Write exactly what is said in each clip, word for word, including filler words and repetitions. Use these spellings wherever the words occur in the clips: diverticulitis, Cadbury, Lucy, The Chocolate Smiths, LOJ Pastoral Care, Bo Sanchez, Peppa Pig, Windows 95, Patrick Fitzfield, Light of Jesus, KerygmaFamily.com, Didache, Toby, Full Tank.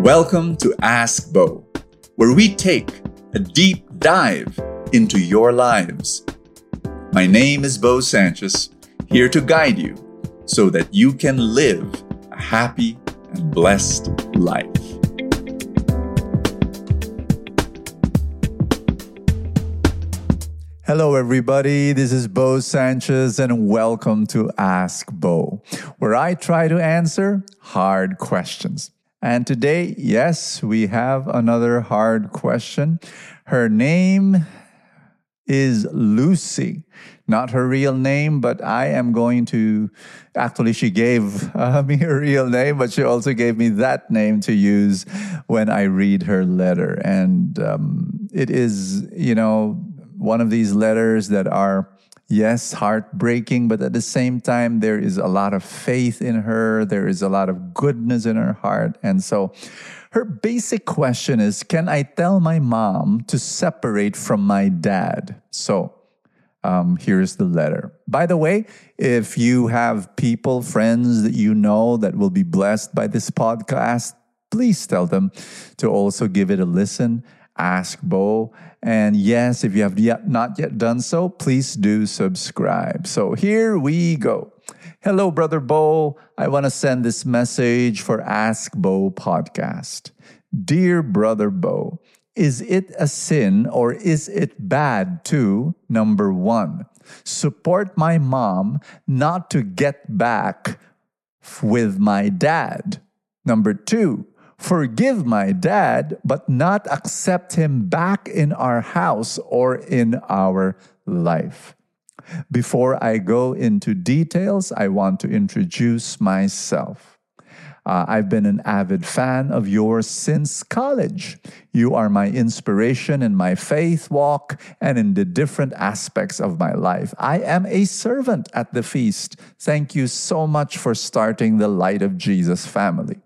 Welcome to Ask Bo, where we take a deep dive into your lives. My name is Bo Sanchez, here to guide you so that you can live a happy and blessed life. Hello, everybody. This is Bo Sanchez, and welcome to Ask Bo, where I try to answer hard questions. And today, yes, we have another hard question. Her name is Lucy. Not her real name, but I am going to... Actually, she gave uh, me her real name, but she also gave me that name to use when I read her letter. And um, it is, you know, one of these letters that are... Yes, heartbreaking, but at the same time, there is a lot of faith in her. There is a lot of goodness in her heart. And so her basic question is, can I tell my mom to separate from my dad? So um, here's the letter. By the way, if you have people, friends that you know that will be blessed by this podcast, please tell them to also give it a listen. Ask Bo. And yes, if you have yet, not yet done so, please do subscribe. So here we go. Hello, Brother Bo. I want to send this message for Ask Bo podcast. Dear Brother Bo, is it a sin or is it bad to, number one, support my mom not to get back with my dad? Number two, forgive my dad, but not accept him back in our house or in our life. Before I go into details, I want to introduce myself. Uh, I've been an avid fan of yours since college. You are my inspiration in my faith walk and in the different aspects of my life. I am a servant at the feast. Thank you so much for starting the Light of Jesus family.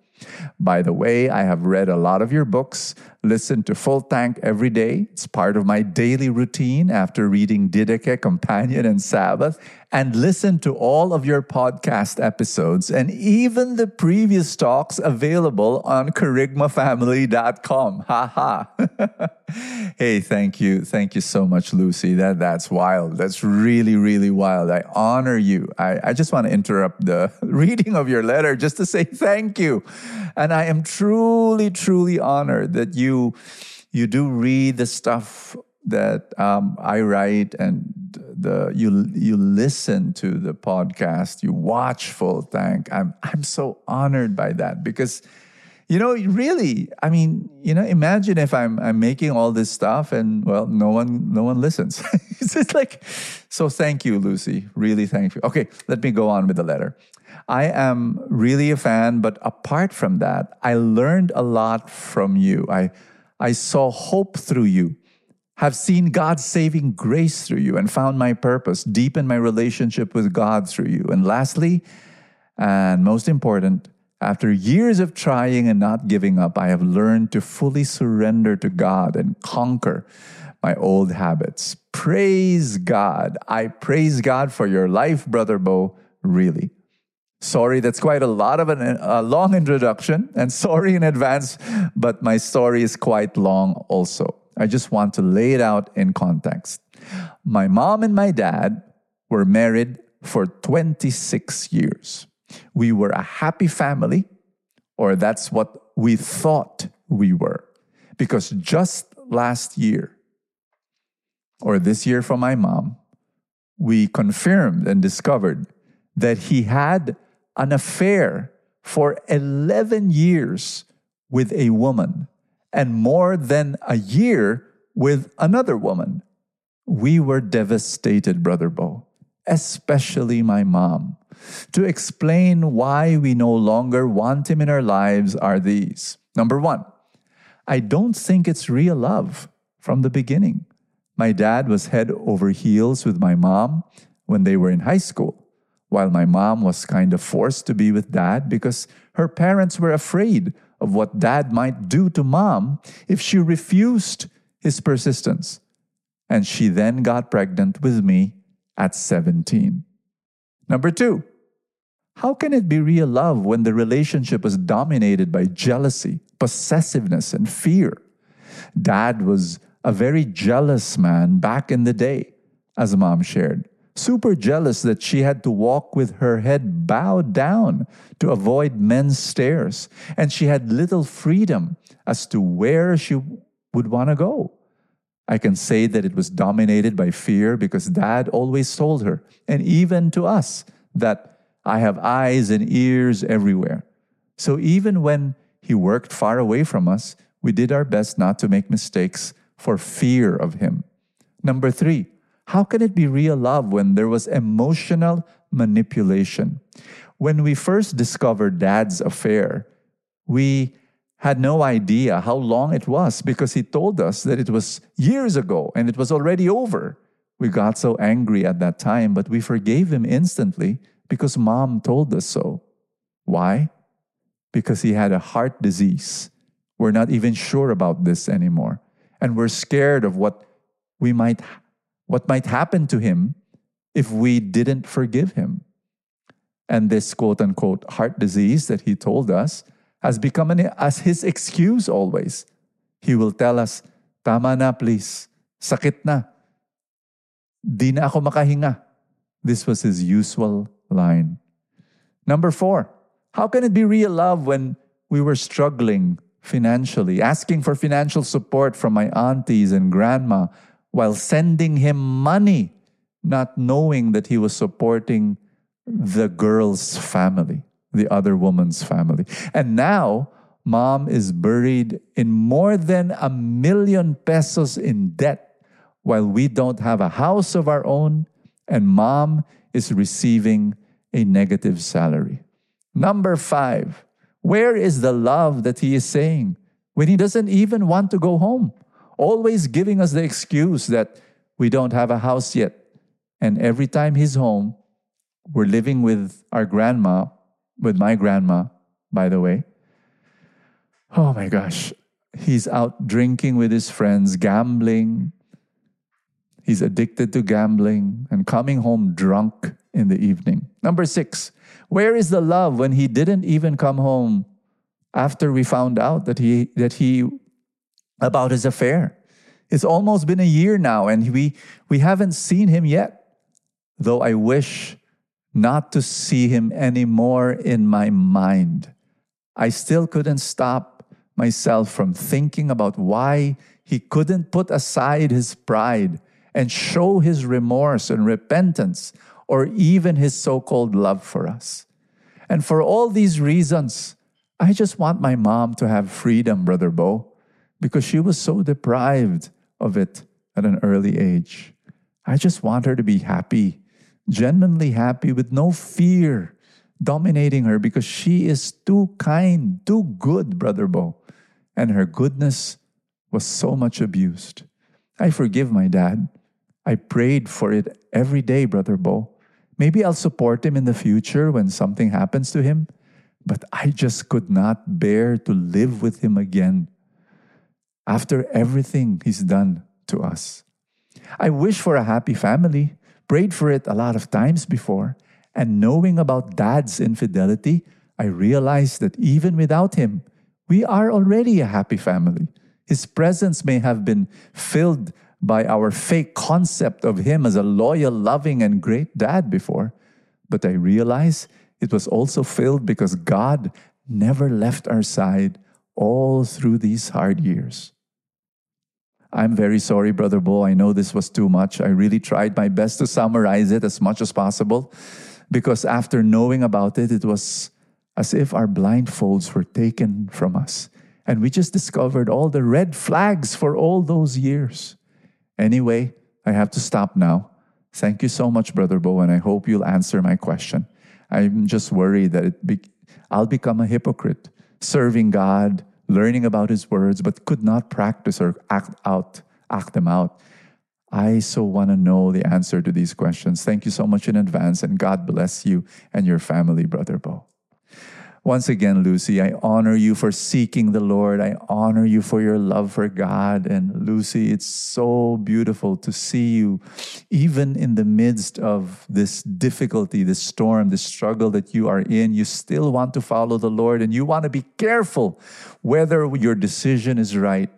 By the way, I have read a lot of your books, listened to Full Tank every day. It's part of my daily routine after reading Didache, Companion, and Sabbath, and listened to all of your podcast episodes and even the previous talks available on Kerygma Family dot com. Ha ha. Hey, thank you. Thank you so much, Lucy. That, that's wild. That's really, really wild. I honor you. I, I just want to interrupt the reading of your letter just to say thank you. And I am truly, truly honored that you you do read the stuff that um, I write, and the you you listen to the podcast, you watch Full Tank. I'm I'm so honored by that because, you know, really, I mean, you know, imagine if I'm I'm making all this stuff and well, no one no one listens. It's just like, so thank you, Lucy. Really, thank you. Okay, let me go on with the letter. I am really a fan, but apart from that, I learned a lot from you. I I saw hope through you, have seen God's saving grace through you, and found my purpose, deepened my relationship with God through you. And lastly, and most important, after years of trying and not giving up, I have learned to fully surrender to God and conquer my old habits. Praise God. I praise God for your life, Brother Bo, really. Sorry, that's quite a lot of an, a long introduction, and sorry in advance, but my story is quite long also. I just want to lay it out in context. My mom and my dad were married for twenty-six years. We were a happy family, or that's what we thought we were, because just last year, or this year for my mom, we confirmed and discovered that he had an affair for eleven years with a woman and more than a year with another woman. We were devastated, Brother Bo, especially my mom. To explain why we no longer want him in our lives are these. Number one, I don't think it's real love from the beginning. My dad was head over heels with my mom when they were in high school, while my mom was kind of forced to be with dad because her parents were afraid of what dad might do to mom if she refused his persistence. And she then got pregnant with me at seventeen. Number two, how can it be real love when the relationship was dominated by jealousy, possessiveness and fear. Dad was a very jealous man back in the day, as Mom shared. Super jealous that she had to walk with her head bowed down to avoid men's stares. And she had little freedom as to where she would want to go. I can say that it was dominated by fear because Dad always told her, and even to us, that I have eyes and ears everywhere. So even when he worked far away from us, we did our best not to make mistakes for fear of him. Number three, how can it be real love when there was emotional manipulation? When we first discovered Dad's affair, we had no idea how long it was because he told us that it was years ago and it was already over. We got so angry at that time, but we forgave him instantly because Mom told us so. Why? Because he had a heart disease. We're not even sure about this anymore. And we're scared of what we might what might happen to him if we didn't forgive him. And this quote-unquote heart disease that he told us has become an, as his excuse always. He will tell us, tama na please, sakit na, di na ako makahinga. This was his usual line. Number four, how can it be real love when we were struggling financially, asking for financial support from my aunties and grandma while sending him money, not knowing that he was supporting the girl's family, the other woman's family. And now, Mom is buried in more than a million pesos in debt while we don't have a house of our own, and Mom is receiving a negative salary. Number five, where is the love that he is saying when he doesn't even want to go home? Always giving us the excuse that we don't have a house yet. And every time he's home, we're living with our grandma, with my grandma, by the way. Oh my gosh. He's out drinking with his friends, gambling. He's addicted to gambling and coming home drunk in the evening. Number six, where is the love when he didn't even come home after we found out that he that he about his affair? It's almost been a year now and we, we haven't seen him yet. Though I wish not to see him anymore in my mind, I still couldn't stop myself from thinking about why he couldn't put aside his pride and show his remorse and repentance or even his so-called love for us. And for all these reasons, I just want my mom to have freedom, Brother Bo, because she was so deprived of it at an early age. I just want her to be happy, genuinely happy, with no fear dominating her, because she is too kind, too good, Brother Bo. And her goodness was so much abused. I forgive my dad. I prayed for it every day, Brother Bo. Maybe I'll support him in the future when something happens to him, but I just could not bear to live with him again after everything he's done to us. I wish for a happy family, prayed for it a lot of times before, and knowing about Dad's infidelity, I realized that even without him, we are already a happy family. His presence may have been filled by our fake concept of him as a loyal, loving, and great dad before, but I realized it was also filled because God never left our side all through these hard years. I'm very sorry, Brother Bo. I know this was too much. I really tried my best to summarize it as much as possible, because after knowing about it, it was as if our blindfolds were taken from us, and we just discovered all the red flags for all those years. Anyway, I have to stop now. Thank you so much, Brother Bo, and I hope you'll answer my question. I'm just worried that it be- I'll become a hypocrite, serving God, learning about His words, but could not practice or act out, act them out. I so want to know the answer to these questions. Thank you so much in advance, and God bless you and your family, Brother Bo. Once again, Lucy, I honor you for seeking the Lord. I honor you for your love for God. And Lucy, it's so beautiful to see you, even in the midst of this difficulty, this storm, this struggle that you are in. You still want to follow the Lord, and you want to be careful whether your decision is right.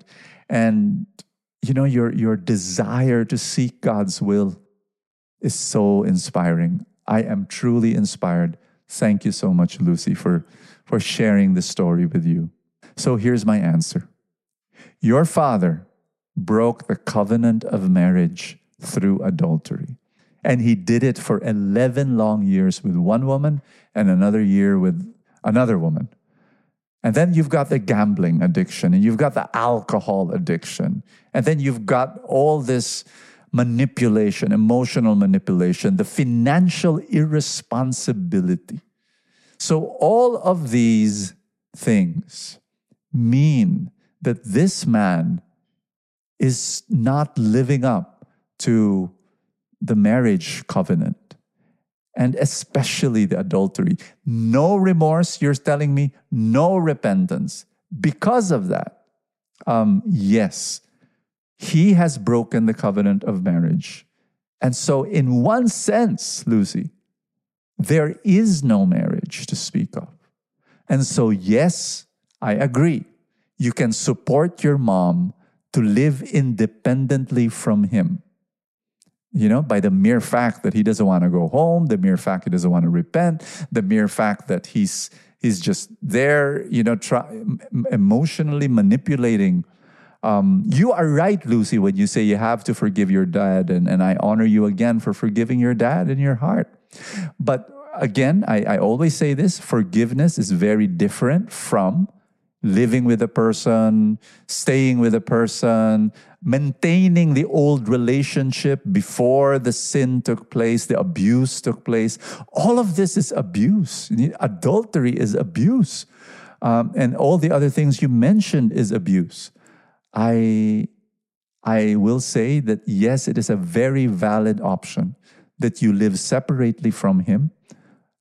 And, you know, your, your desire to seek God's will is so inspiring. I am truly inspired. Thank you so much, Lucy, for, for sharing this story with you. So here's my answer. Your father broke the covenant of marriage through adultery. And he did it for eleven long years with one woman and another year with another woman. And then you've got the gambling addiction, and you've got the alcohol addiction. And then you've got all this manipulation, emotional manipulation, the financial irresponsibility. So all of these things mean that this man is not living up to the marriage covenant, and especially the adultery. No remorse, you're telling me, no repentance. Because of that, um, yes, he has broken the covenant of marriage. And so in one sense, Lucy, there is no marriage to speak of. And so, yes, I agree. You can support your mom to live independently from him. You know, by the mere fact that he doesn't want to go home, the mere fact he doesn't want to repent, the mere fact that he's he's just there, you know, try, emotionally manipulating. Um, you are right, Lucy, when you say you have to forgive your dad, and, and I honor you again for forgiving your dad in your heart. But again, I, I always say this, forgiveness is very different from living with a person, staying with a person, maintaining the old relationship before the sin took place, the abuse took place. All of this is abuse. Adultery is abuse. Um, and all the other things you mentioned is abuse. I, I will say that, yes, it is a very valid option that you live separately from him.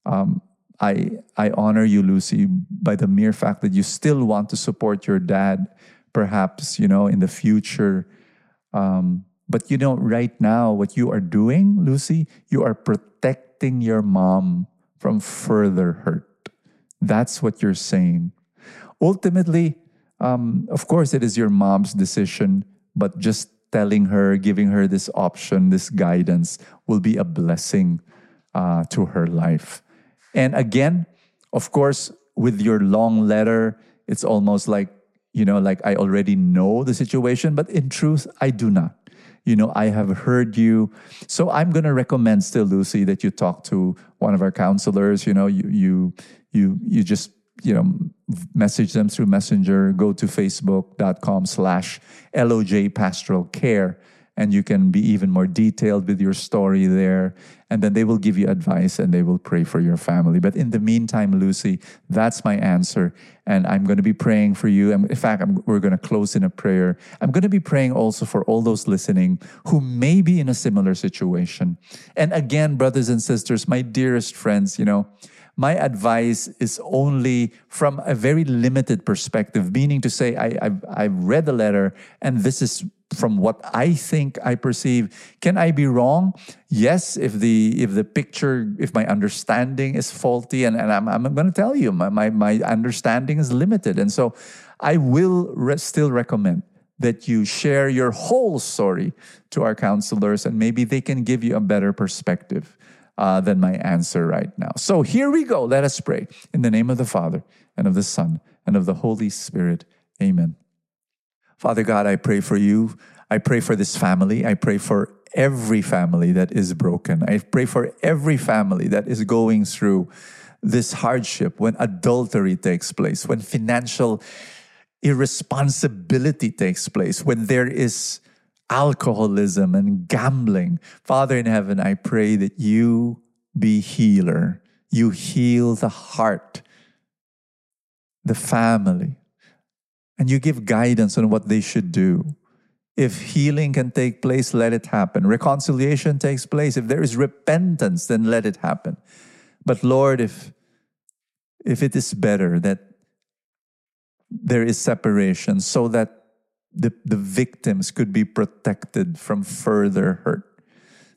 Um, I, I honor you, Lucy, by the mere fact that you still want to support your dad, perhaps, you know, in the future. Um, but, you know, right now, what you are doing, Lucy, you are protecting your mom from further hurt. That's what you're saying. Ultimately, Um, of course, it is your mom's decision, but just telling her, giving her this option, this guidance will be a blessing uh, to her life. And again, of course, with your long letter, it's almost like, you know, like I already know the situation, but in truth, I do not. You know, I have heard you. So I'm going to recommend still, Lucy, that you talk to one of our counselors. You know, you you you you just, you know, message them through Messenger. Go to facebook.com slash LOJ Pastoral Care, and you can be even more detailed with your story there. And then they will give you advice and they will pray for your family. But in the meantime, Lucy, that's my answer. And I'm going to be praying for you. In fact, I'm, we're going to close in a prayer. I'm going to be praying also for all those listening who may be in a similar situation. And again, brothers and sisters, my dearest friends, you know, my advice is only from a very limited perspective, meaning to say I, I've, I've read the letter and this is from what I think I perceive. Can I be wrong? Yes, if the if the picture, if my understanding is faulty, and, and I'm, I'm going to tell you, my, my, my understanding is limited. And so I will re- still recommend that you share your whole story to our counselors, and maybe they can give you a better perspective Uh, than my answer right now. So here we go. Let us pray. In the name of the Father, and of the Son, and of the Holy Spirit. Amen. Father God, I pray for you. I pray for this family. I pray for every family that is broken. I pray for every family that is going through this hardship when adultery takes place, when financial irresponsibility takes place, when there is alcoholism and gambling. Father in heaven, I pray that you be healer. You heal the heart, the family, and you give guidance on what they should do. If healing can take place, let it happen. Reconciliation takes place. If there is repentance, then let it happen. But Lord, if if it is better that there is separation so that the, the victims could be protected from further hurt,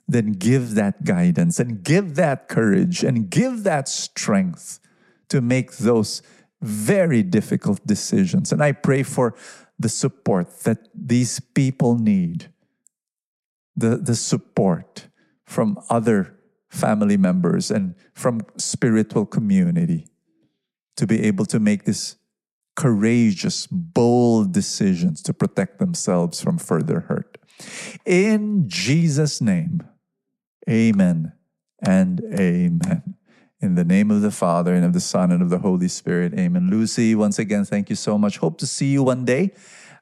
then give that guidance and give that courage and give that strength to make those very difficult decisions. And I pray for the support that these people need, the, the support from other family members and from spiritual community to be able to make these courageous, bold decisions to protect themselves from further hurt. In Jesus' name, amen and amen. In the name of the Father, and of the Son, and of the Holy Spirit. Amen. Lucy, once again, thank you so much. Hope to see you one day.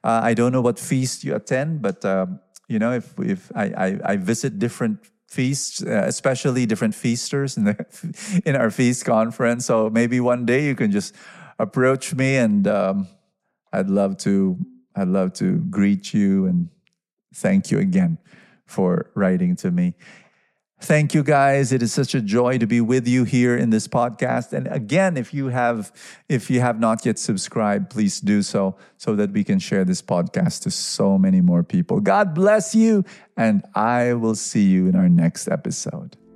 Uh, I don't know what feast you attend, but, um, you know, if if I, I, I visit different feasts, uh, especially different feasters in, the, in our feast conference. So maybe one day you can just approach me, and um, I'd love to I'd love to greet you and thank you again for writing to me. Thank you, guys. It is such a joy to be with you here in this podcast. And again, if you have if you have not yet subscribed, please do so so that we can share this podcast to so many more people. God bless you, and I will see you in our next episode.